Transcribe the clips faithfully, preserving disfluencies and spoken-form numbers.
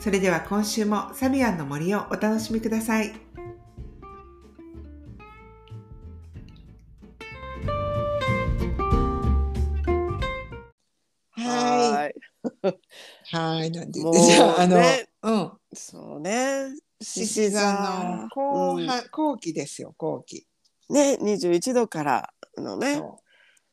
それでは今週もサビアンの森をお楽しみください。はいはい、なんて言って、じゃあ、あの、うん、そうね、獅子座の後半、うん、後期ですよ、後期。ね、にじゅういちどからのね、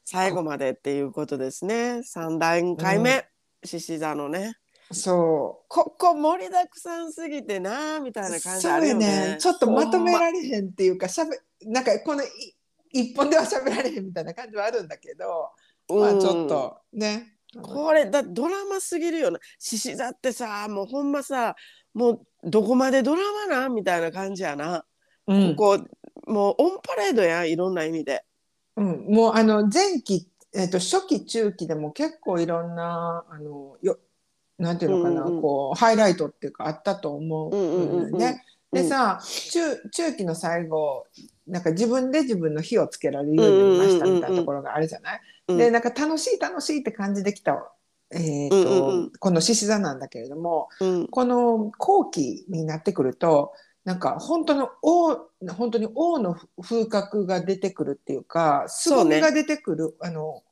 最後までっていうことですね。さんだんかいめ、獅子座のね。そう、ここ盛りだくさんすぎてなみたいな感じあるよね。そうね、ちょっとまとめられへんっていうか、しゃべなんかこの一本ではしゃべられへんみたいな感じはあるんだけど、うん、まあちょっとね。これだドラマすぎるよな。獅子座ってさ、もうほんまさ、もうどこまでドラマなみたいな感じやな、うん、ここもうオンパレードやん、いろんな意味で、うん、もうあの前期、えっと、初期中期でも結構いろんなあのよなんていうのかな、うんうん、こうハイライトっていうかあったと思う、うんうんうん、ね。でさ、中、中期の最後なんか自分で自分の火をつけられるようになりましたみたいなところがあるじゃない、うんうんうん、でなんか楽しい楽しいって感じできた、えーとうんうん、この獅子座なんだけれども、うん、この後期になってくるとなんか本当の王、本当に王の風格が出てくるっていうか、凄みが出てくる、あの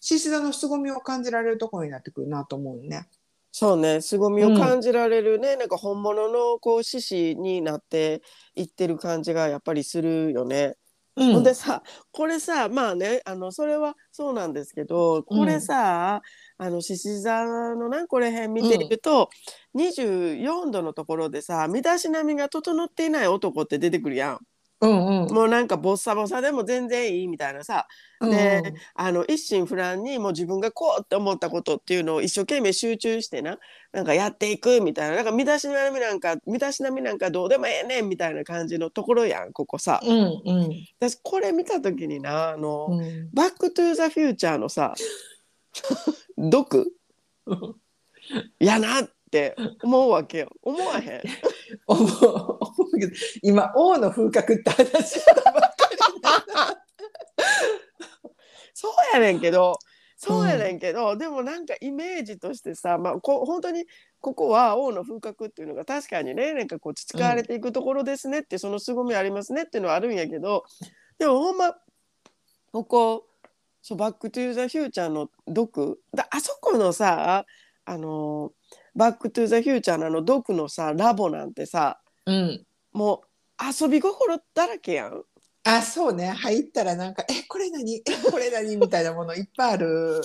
獅子座の凄みを感じられるところになってくるなと思うね。そうね、凄みを感じられるね、うん、なんか本物のこう獅子になっていってる感じがやっぱりするよね、うん、ほんでさ、これさ、まあね、あのそれはそうなんですけど、これさ、うん、あの獅子座のなこれ辺見ていると、うん、にじゅうよんどのところでさ、身だしなみが整っていない男って出てくるやん、うんうん、もうなんかボッサボサでも全然いいみたいなさ、うんうん、であの一心不乱にもう自分がこうって思ったことっていうのを一生懸命集中してな、なんかやっていくみたいな、なんか身だしなみなんか身だしなみなんかどうでもええねんみたいな感じのところやん、ここさ、うんうん、私これ見た時にな、あの、うん、バックトゥーザフューチャーのさ毒やなって思うわけよ。思わへん思う今王の風格って話したばっかりだそうやねんけどそうやねんけど、うん、でもなんかイメージとしてさ、まあ、こ本当にここは王の風格っていうのが確かにね、なんかこう培われていくところですねって、うん、その凄みありますねっていうのはあるんやけど、でもほんまここそうバックトゥーザフューチャーの毒だ、あそこのさ、あのバックトゥーザフューチャーのあの毒のさラボなんてさ、うん、もう遊び心だらけやん。あ、そうね、入ったらなんかえこれ何えこれ何みたいなものいっぱいある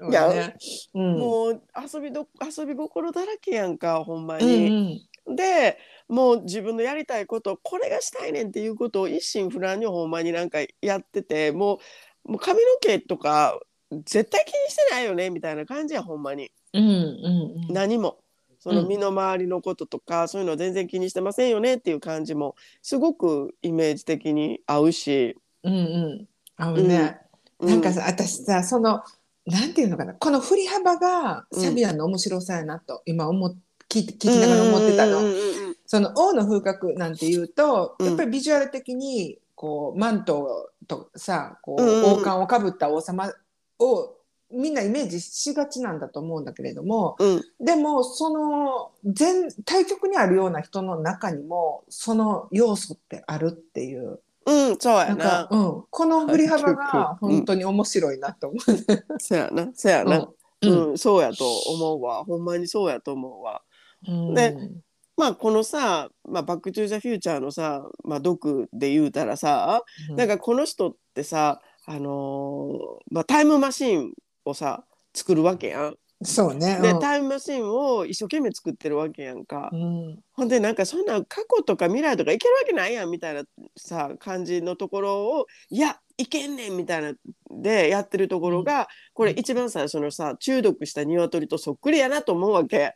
もんね、うん、もう遊びど遊び心だらけやんか、ほんまに、うんうん、でもう自分のやりたいこと、これがしたいねんっていうことを一心不乱にほんまになんかやってて、もう、もう髪の毛とか絶対気にしてないよねみたいな感じや、ほんまに、うんうんうん、何もその身の回りのこととか、うん、そういうの全然気にしてませんよねっていう感じもすごくイメージ的に合うし、うんうん、合うね、うん、なんかさ、私さ、そのなんていうのかな、この振り幅がサビアンの面白さやなと今思っ聞いて聞きながら思ってたの、うんうんうん、その王の風格なんていうとやっぱりビジュアル的にこうマントとさ、こう、うんうん、王冠をかぶった王様をみんなイメージしがちなんだと思うんだけれども、うん、でもその全対極にあるような人の中にもその要素ってあるっていう、うん、そうや な, なんか、うん、この振り幅が本当に面白いなと思う、ね、うん、そうやなそうやな、うんうん、そうやと思うわ、ほんまにそうやと思うわ、うん、でまあこのさ、まあ、バックトゥーザフューチャーのさ、まあ、毒で言うたらさ、うん、なんかこの人ってさ、あのーまあ、タイムマシーンをさ作るわけやん。そうね、で、うん、タイムマシンを一生懸命作ってるわけやんか、うん、ほんでなんかそんな過去とか未来とかいけるわけないやんみたいなさ感じのところをいやいけんねんみたいなでやってるところが、うん、これ一番最初のさ中毒した鶏とそっくりやなと思うわけ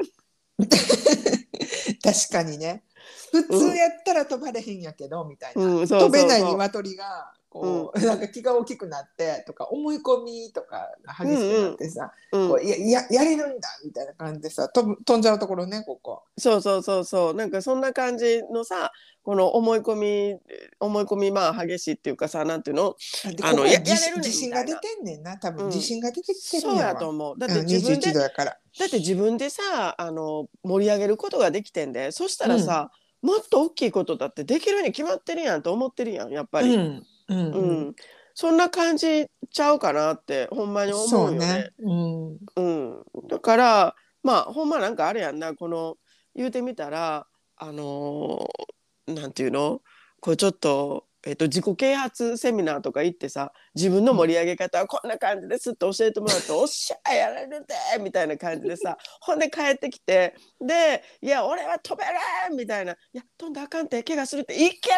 確かにね、普通やったら飛ばれへんやけどみたいな、うん、飛べない鶏がこう、うん、なんか気が大きくなってとか思い込みとか激しくなってさ、うんうん、こう や, や, やれるんだみたいな感じでさ 飛, 飛んじゃうところね、ここ。そうそうそうそう、なんかそんな感じのさ、この思い込み思い込みまあ激しいっていうかさ、なんていうの、あのやれる自信が出てんねんな、多分自信が出てきてるんやわ、うん、そうやと思う。だって自分で、だって自分でさ、あの盛り上げることができてんで、そしたらさ、うん、もっと大きいことだってできるに決まってるやんと思ってるやん、やっぱり、うんうんうんうん、そんな感じちゃうかなってほんまに思うよね。そうね、うんうん、だからまあほんまなんかあれやんな、この言うてみたらあのーなんていうの、こうちょっと、えっと、自己啓発セミナーとか行ってさ、自分の盛り上げ方はこんな感じですって教えてもらうと、おっしゃやれるでみたいな感じでさ、ほんで帰ってきて、でいや俺は飛べるみたいな、いや飛んだらあかんって怪我するっていけ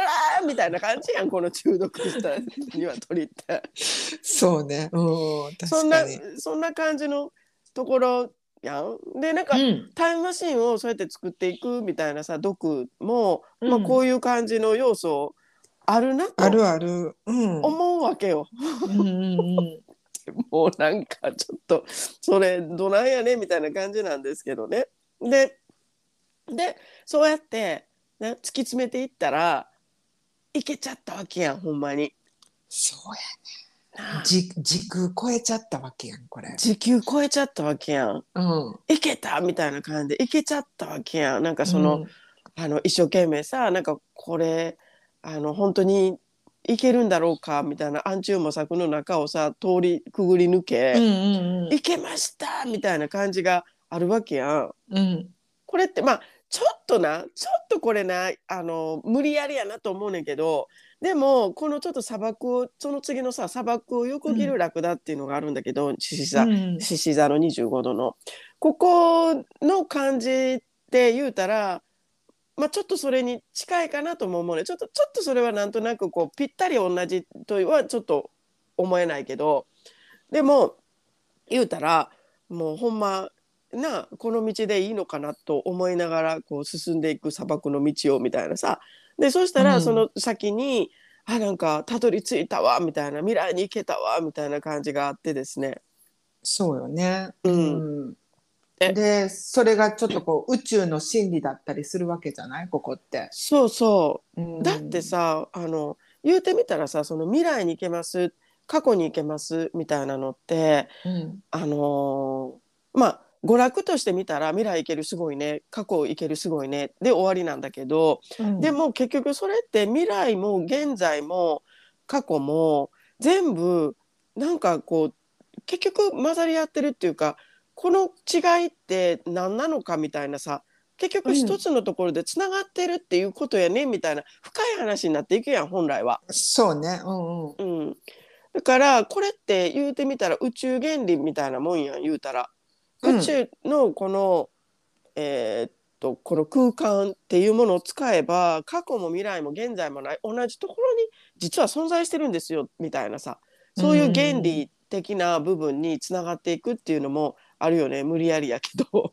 るみたいな感じやん、この中毒した鶏ってそうね、おー、確かに。そんな、そんな感じのところやん。でなんか、うん、タイムマシンをそうやって作っていくみたいなさ、毒も、うん、まあ、こういう感じの要素あるなと、あるある、うん、思うわけよ、うんうんうん、もうなんかちょっとそれどないやねみたいな感じなんですけどね。 で, でそうやって、ね、突き詰めていったらいけちゃったわけやん、ほんまに。そうやね、時, 時空超えちゃったわけやん、これ。時空超えちゃったわけやん、うん、いけたみたいな感じでいけちゃったわけやん。なんかその、うん、あの一生懸命さ、なんかこれあの本当にいけるんだろうかみたいな暗中模索の中をさ通りくぐり抜け、うんうんうん、いけましたみたいな感じがあるわけやん、うん、これってまあちょっとなちょっとこれなあの無理やりやなと思うねんけど、でもこのちょっと砂漠をその次のさ砂漠を横切るラクダっていうのがあるんだけど、獅子座、獅子座のにじゅうごどのここの感じって言うたら、まあ、ちょっとそれに近いかなとも思うね。ちょっとちょっとそれはなんとなくこうぴったり同じとはちょっと思えないけど、でも言うたらもうほんまなこの道でいいのかなと思いながらこう進んでいく砂漠の道をみたいなさ。でそしたらその先に、うん、あなんかたどり着いたわみたいな、未来に行けたわみたいな感じがあってですね。そうよね、うん、でそれがちょっとこう宇宙の真理だったりするわけじゃない、ここって。そうそう、うん、だってさあの言うてみたらさ、その未来に行けます過去に行けますみたいなのって、うん、あのー、まあ娯楽として見たら未来行けるすごいね、過去行けるすごいねで終わりなんだけど、うん、でも結局それって未来も現在も過去も全部なんかこう結局混ざり合ってるっていうか、この違いって何なのかみたいなさ、結局一つのところでつながってるっていうことやねみたいな、うん、深い話になっていくやん本来は。そうね、うんうんうん、だからこれって言うてみたら宇宙原理みたいなもんやん、言うたら宇宙のこの、うん、えー、っとこの空間っていうものを使えば過去も未来も現在もない同じところに実は存在してるんですよみたいなさ、そういう原理的な部分につながっていくっていうのもあるよね、無理やりやけど。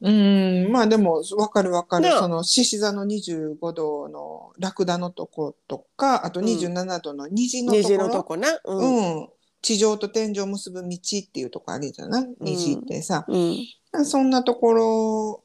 うーん、まあでも分かる分かる、その獅子座のにじゅうごどのラクダのとことか、あとにじゅうななどの虹のところ、虹のとこな、うん、うん、地上と天井を結ぶ道っていうとこあるじゃない、虹ってさ、うんうん、そんなところ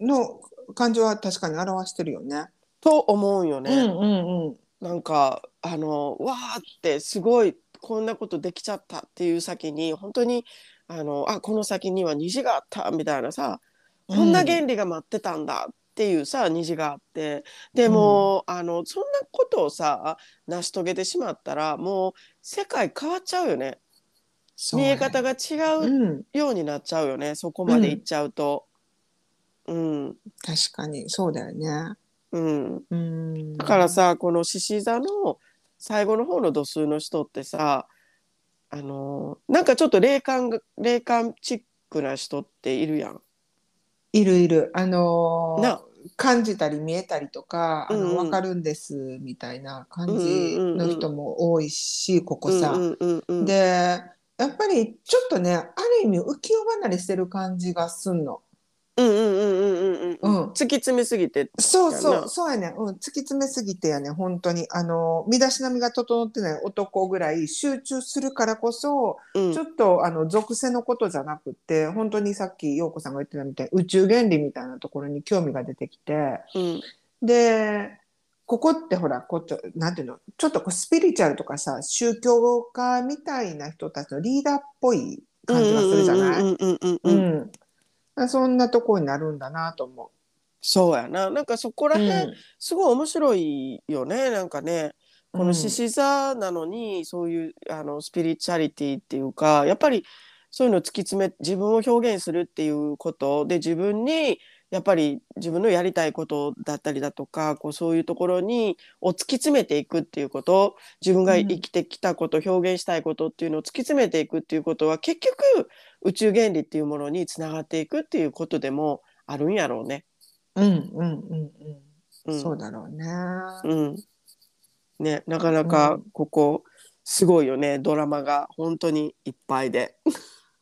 の感じは確かに表してるよねと思うよね、うんうんうん、なんかあのわーってすごいこんなことできちゃったっていう先に本当にあのあこの先には虹があったみたいなさ、こんな原理が待ってたんだっていうさ、虹があって、でも、うん、あのそんなことをさ成し遂げてしまったらもう世界変わっちゃうよね。そうね、見え方が違うようになっちゃうよね、うん、そこまでいっちゃうと、うんうん、確かにそうだよね、うんうん、だからさこの獅子座の最後の方の度数の人ってさ、あのなんかちょっと霊感霊感チックな人っているやん。いるいる、あのー、感じたり見えたりとか、うんうん、あの分かるんですみたいな感じの人も多いし、うんうんうん、ここさ、うんうんうん、でやっぱりちょっとねある意味浮世離れしてる感じがすんの、うんうんうんうん突き詰めすぎて。そうそう、そうやねん、うん、突き詰めすぎてやねん、本当にあの身だしなみが整ってない男ぐらい集中するからこそ、うん、ちょっとあの属性のことじゃなくて、本当にさっき陽子さんが言ってたみたいに宇宙原理みたいなところに興味が出てきて、うん、でここってほらこっちなんていうの、ちょっとこうスピリチュアルとかさ、宗教家みたいな人たちのリーダーっぽい感じがするじゃない。そんなとこになるんだなと思う。そうやな、なんかそこら辺、うん、すごい面白いよね。なんかね、この獅子座なのに、うん、そういうあのスピリチュアリティっていうか、やっぱりそういうのを突き詰め、自分を表現するっていうことで、自分にやっぱり自分のやりたいことだったりだとか、こうそういうところにを突き詰めていくっていうこと、自分が生きてきたこと、うん、表現したいことっていうのを突き詰めていくっていうことは、結局宇宙原理っていうものにつながっていくっていうことでもあるんやろうね。うんうんうんうん、うん、そうだろうね。うんね、なかなかここすごいよね、ドラマが本当にいっぱいで。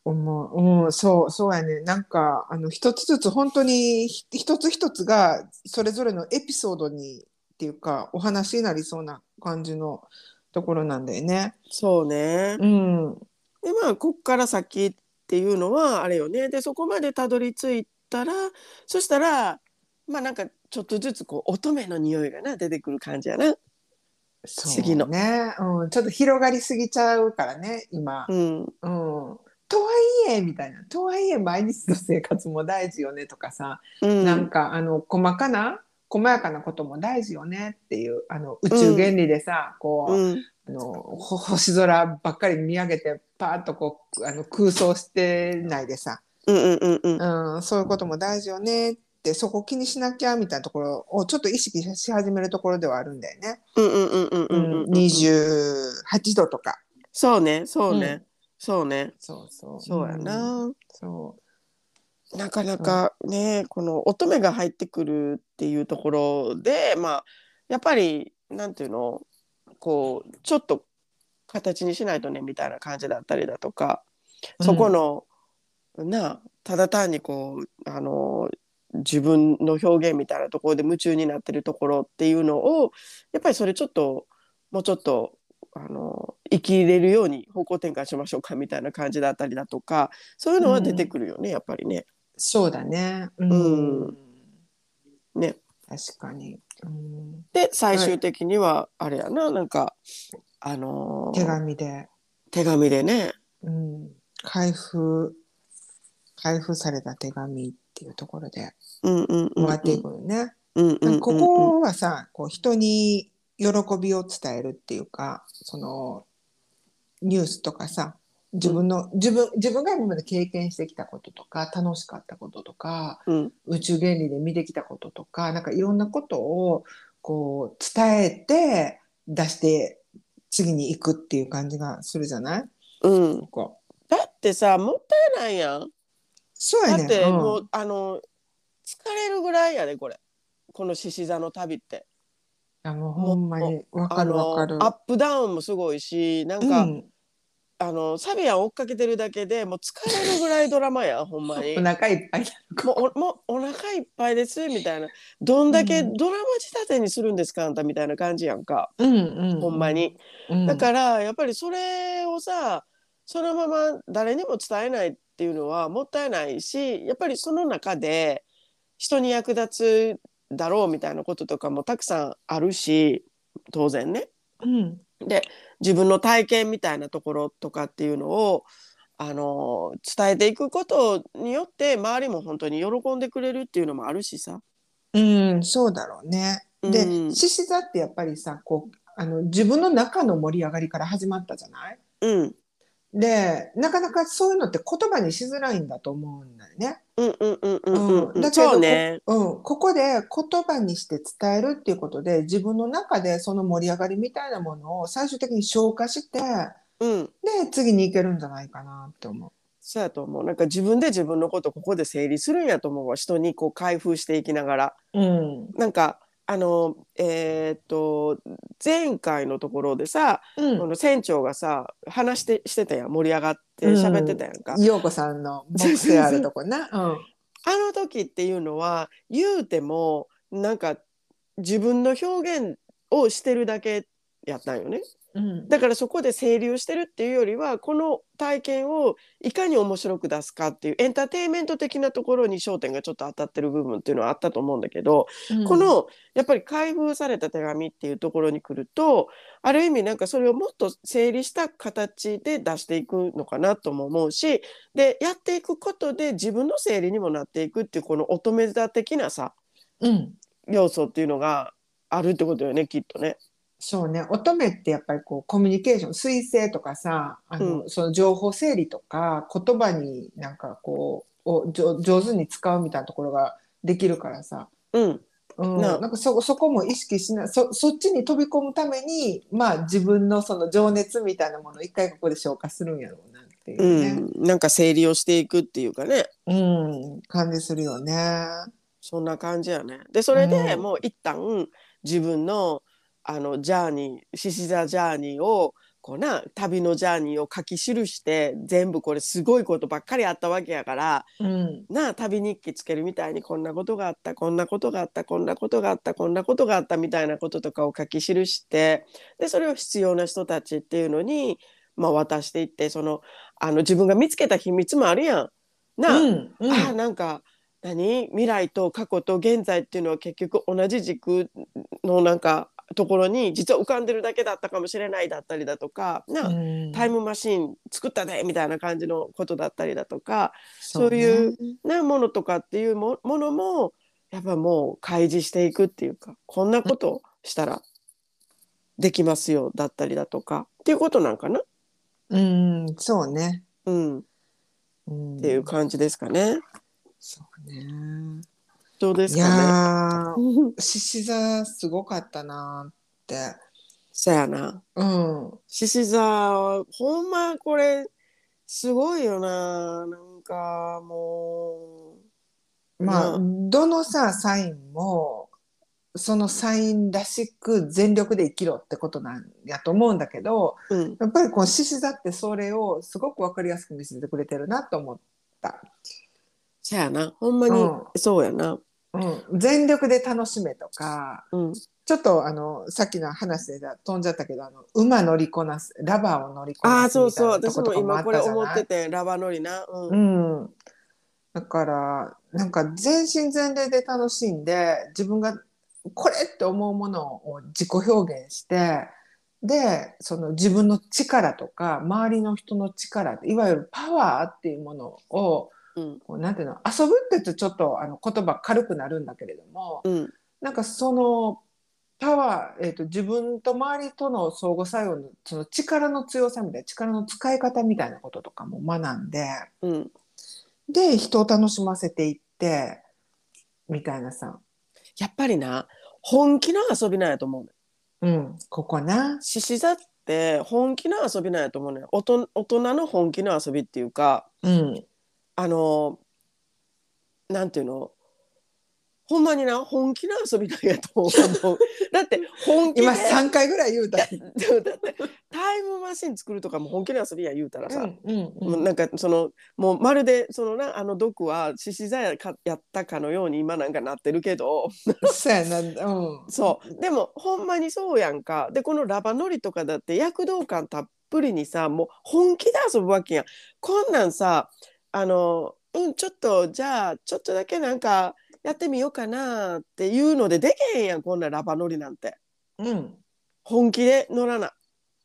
思う、うん、そうそうやね。なんかあの一つずつ本当に一つ一つがそれぞれのエピソードにっていうかお話になりそうな感じのところなんだよね。そうね、うん、でまあこっから先っていうのはあれよね。でそこまでたどり着いたら、そしたらまあなんかちょっとずつこう乙女の匂いがな出てくる感じやな。そうね、次の、うん、ちょっと広がりすぎちゃうからね今、うんうん、とはいえみたいな、とはいえ毎日の生活も大事よねとかさ、うん、なんかあの細かな細やかなことも大事よねっていう、あの宇宙原理でさ、うん、こう、うん、あの星空ばっかり見上げてパーッとこうあの空想してないでさ、うんうんうんうん、そういうことも大事よねってそこ気にしなきゃみたいなところをちょっと意識し始めるところではあるんだよね。にじゅうはちどとか。そうねそうね、うんそうね、そうそうそうやな、うん、そうなかなかね、この乙女が入ってくるっていうところで、まあやっぱりなんていうの、こうちょっと形にしないとねみたいな感じだったりだとか、そこの、うん、なただ単にこうあの自分の表現みたいなところで夢中になってるところっていうのを、やっぱりそれちょっともうちょっとあの生き入れるように方向転換しましょうかみたいな感じだったりだとか、そういうのは出てくるよね、うん、やっぱりね。そうだね、うんうん、ね確かに、うん、で最終的にはあれやな、はい、なんか、あのー、手紙で手紙でね、うん、開封開封された手紙っていうところで終わっていくよね。ここはさ、こう人に喜びを伝えるっていうか、そのニュースとかさ、自分の、自分、自分が今まで経験してきたこととか楽しかったこととか、うん、宇宙原理で見てきたこととか、なんかいろんなことをこう伝えて出して次に行くっていう感じがするじゃない、うん、ここだってさもったいないやん。そうやね、だってもう、うん、あの疲れるぐらいやでこれ、この獅子座の旅って。もうほんまに分かる分かる。アップダウンもすごいし、なんか、うん、あのサビアン追っかけてるだけでもう疲れるぐらいドラマやほんまにお腹いっぱいもう お, もうお腹いっぱいですみたいな、どんだけドラマ仕立てにするんですかあんたみたいな感じやんか、うんうんうん、ほんまに、うん、だからやっぱりそれをさそのまま誰にも伝えないっていうのはもったいないし、やっぱりその中で人に役立つだろうみたいなこととかもたくさんあるし当然ね、うん、で自分の体験みたいなところとかっていうのをあの伝えていくことによって周りも本当に喜んでくれるっていうのもあるしさ、うん、そうだろうね。で獅子座ってやっぱりさこうあの自分の中の盛り上がりから始まったじゃない、うん、でなかなかそういうのって言葉にしづらいんだと思うんだよね。だけど、そうね、うん、ここで言葉にして伝えるっていうことで自分の中でその盛り上がりみたいなものを最終的に消化して、うん、で次に行けるんじゃないかなって思う。そうやと思う。なんか自分で自分のことここで整理するんやと思うわ、人にこう開封していきながら、うん、なんかあのえー、っと前回のところでさ、うん、この船長がさ話してしてたやん、盛り上がって喋ってたやんか、陽子、うん、さんの木星あるとこな、うん、あの時っていうのは言うてもなんか自分の表現をしてるだけやったんよね、うん、だからそこで整理してるっていうよりはこの体験をいかに面白く出すかっていうエンターテインメント的なところに焦点がちょっと当たってる部分っていうのはあったと思うんだけど、うん、このやっぱり開封された手紙っていうところに来るとある意味なんかそれをもっと整理した形で出していくのかなとも思うし、でやっていくことで自分の整理にもなっていくっていうこの乙女座的なさ、うん、要素っていうのがあるってことよねきっとね。そうね、乙女ってやっぱりこうコミュニケーション推薦とかさあの、うん、その情報整理とか言葉になんかこうを上手に使うみたいなところができるからさ、うんうん、ななんか そ, そこも意識しない そ, そっちに飛び込むために、まあ、自分 の, その情熱みたいなものを一回ここで消化するんやろうなっていうね、うん、なんか整理をしていくっていうかね、うん、感じするよね。そんな感じやね。でそれでもう一旦自分のあのジャーニー獅子座ジャーニーをこうな旅のジャーニーを書き記して全部これすごいことばっかりあったわけやから、うん、な旅日記つけるみたいにこんなことがあったこんなことがあったこんなことがあったこんなことがあったみたいなこととかを書き記してでそれを必要な人たちっていうのに、まあ、渡していってそのあの自分が見つけた秘密もあるやんな、うんうん、あなんか何未来と過去と現在っていうのは結局同じ軸のなんかところに実は浮かんでるだけだったかもしれないだったりだとかな、うん、タイムマシン作ったねみたいな感じのことだったりだとかそう、ね、そういう、ね、ものとかっていう も, ものもやっぱもう開示していくっていうかこんなことしたらできますよだったりだとかっていうことなんかな。うんそうね、うん、うんっていう感じですかね。そうねどうですかね。いや獅子座すごかったなってそやな、うん、獅子座ほんまこれすごいよな。なんかもうまあどのさサインもそのサインらしく全力で生きろってことなんやと思うんだけど、うん、やっぱりこの獅子座ってそれをすごく分かりやすく見せてくれてるなと思った。そうやなほんまに、うん、そうやな、うん、全力で楽しめとか、うん、ちょっとあのさっきの話で飛んじゃったけどあの馬乗りこなすラバーを乗りこなすみたいなとことかもあったじゃない。あそうそう私も今これ思っててラバー乗りな、うんうん、だからなんか全身全霊で楽しんで自分がこれって思うものを自己表現してでその自分の力とか周りの人の力いわゆるパワーっていうものをうん、こうなんていうの遊ぶって言うとちょっとあの言葉軽くなるんだけれども、うん、なんかそのパワー、えーと、自分と周りとの相互作用のその力の強さみたいな力の使い方みたいなこととかも学んで、うん、で人を楽しませていってみたいなさやっぱりな本気の遊びなんやと思うね、うん、ここな獅子座って本気の遊びなんやと思うね。おと大人の本気の遊びっていうか、うんあのなんていうのほんまにな本気な遊びなんやと思うだって本気で今さんかいぐらい言うただってタイムマシン作るとかも本気な遊びや言うたらさ、うんうんうん、なんかそのもうまるでそのなあの毒は獅子座やったかのように今なんかなってるけどそうやな、うん、そうでもほんまにそうやんか。でこのラバノリとかだって躍動感たっぷりにさもう本気で遊ぶわけやん。こんなんさあのうん、ちょっとじゃあちょっとだけなんかやってみようかなっていうのででけへんやんこんなラバ乗りなんて、うん、本気で乗らな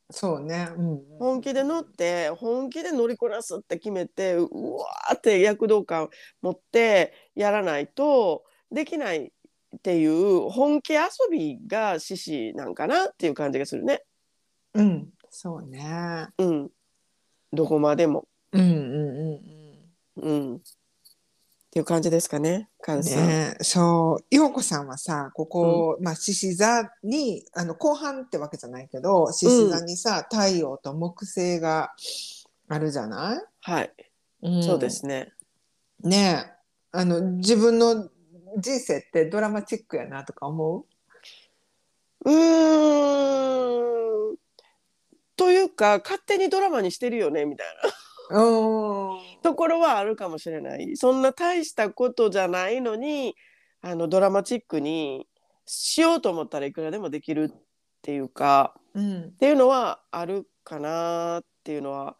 そうね、うん、本気で乗って本気で乗りこなすって決めてうわーって躍動感持ってやらないとできないっていう本気遊びが獅子なんかなっていう感じがするね。うんそうね、うん、どこまでもうんうんうんうん、っていう感じですかね。関西ねそう陽子さんはさここ、うんまあ、獅子座にあの後半ってわけじゃないけど獅子座にさ、うん、太陽と木星があるじゃない。はい、うん、そうですね。ねえあの自分の人生ってドラマチックやなとか思う？うーんというか勝手にドラマにしてるよねみたいなところはあるかもしれない。そんな大したことじゃないのにあのドラマチックにしようと思ったらいくらでもできるっていうか、うん、っていうのはあるかなっていうのは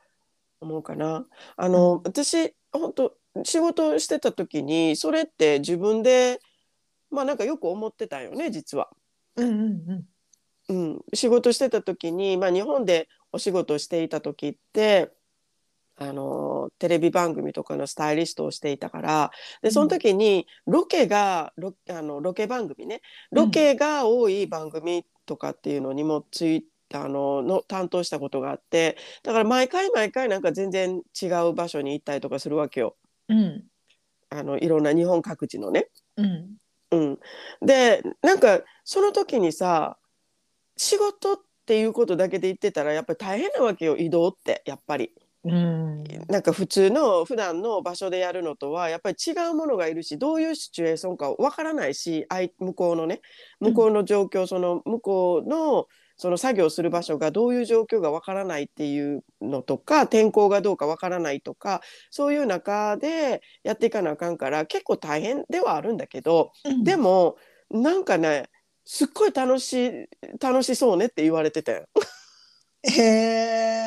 思うかな。あの、うん、私本当仕事してた時にそれって自分でまあなんかよく思ってたよね実は、うんうんうんうん、仕事してた時に、まあ、日本でお仕事をしていた時ってあのテレビ番組とかのスタイリストをしていたから、でその時にロケが ロ, あのロケ番組ねロケが多い番組とかっていうのにもついあのの担当したことがあって、だから毎回毎回なんか全然違う場所に行ったりとかするわけよ、うん、あのいろんな日本各地のね、うんうん、でなんかその時にさ仕事っていうことだけで言ってたらやっぱり大変なわけよ移動ってやっぱり、うん、なんか普通の普段の場所でやるのとはやっぱり違うものがいるし、どういうシチュエーションかわからないし、向こうのね向こうの状況、うん、その向こうのその作業する場所がどういう状況がわからないっていうのとか、天候がどうかわからないとか、そういう中でやっていかなあかんから結構大変ではあるんだけど、うん、でもなんかねすっごい楽しい楽しそうねって言われてたよへー、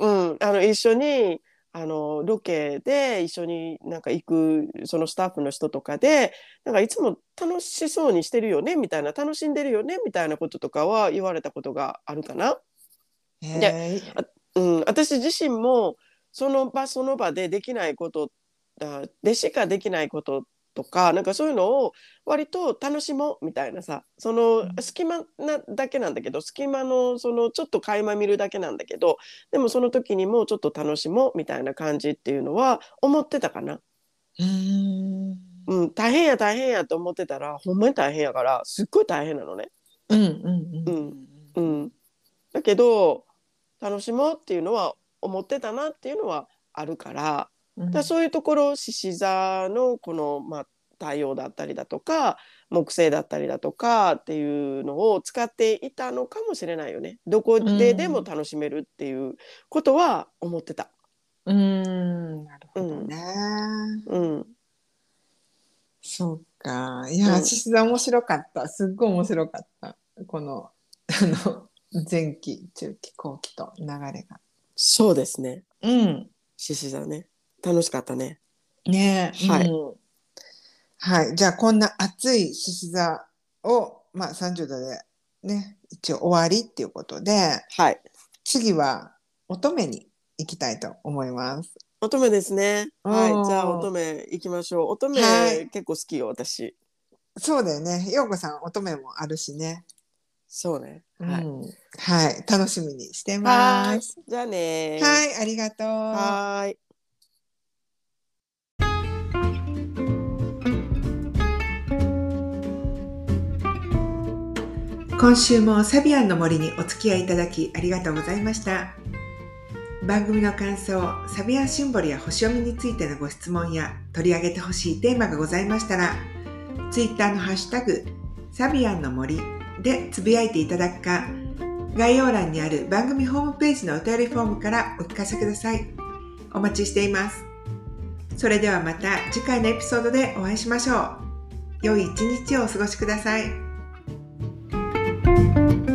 うん、あの一緒にあのロケで一緒になんか行くそのスタッフの人とかでなんかいつも楽しそうにしてるよねみたいな、楽しんでるよねみたいなこととかは言われたことがあるかな。で、うん、私自身もその場その場でできないことでしかできないこととかなんかそういうのを割と楽しもうみたいなさ、その隙間なだけなんだけど隙間のそのちょっと垣間見るだけなんだけど、でもその時にもうちょっと楽しもうみたいな感じっていうのは思ってたかな。うーん、うん、大変や大変やと思ってたらほんまに大変やからすっごい大変なのね、うんうんうんうんうん、だけど楽しもうっていうのは思ってたなっていうのはあるから。だそういうところ獅子座のこの、まあ、太陽だったりだとか木星だったりだとかっていうのを使っていたのかもしれないよね。どこででも楽しめるっていうことは思ってた。うーん、なるほどね、うんうん、そうか。いや獅子座面白かった、すっごい面白かった、このあの前期中期後期と流れが。そうですね、うん、獅子座ね楽しかったね。ねえ、はい、うん、はい、じゃあこんな暑い獅子座を、まあ、さんじゅうどでね一応終わりっていうことで、はい、次は乙女に行きたいと思います。乙女ですね。はい、じゃあ乙女行きましょう。乙女、はい、結構好きよ私。そうだよね。陽子さん乙女もあるしね。そうね。はい、うん、はい、楽しみにしてます。じゃあね。はい、ありがとう。はーい。今週もサビアンの森にお付き合いいただきありがとうございました。番組の感想、サビアンシンボルや星読みについてのご質問や取り上げてほしいテーマがございましたら、ツイッターのハッシュタグサビアンの森でつぶやいていただくか、概要欄にある番組ホームページのお便りフォームからお聞かせください。お待ちしています。それではまた次回のエピソードでお会いしましょう。良い一日をお過ごしください。Thank you.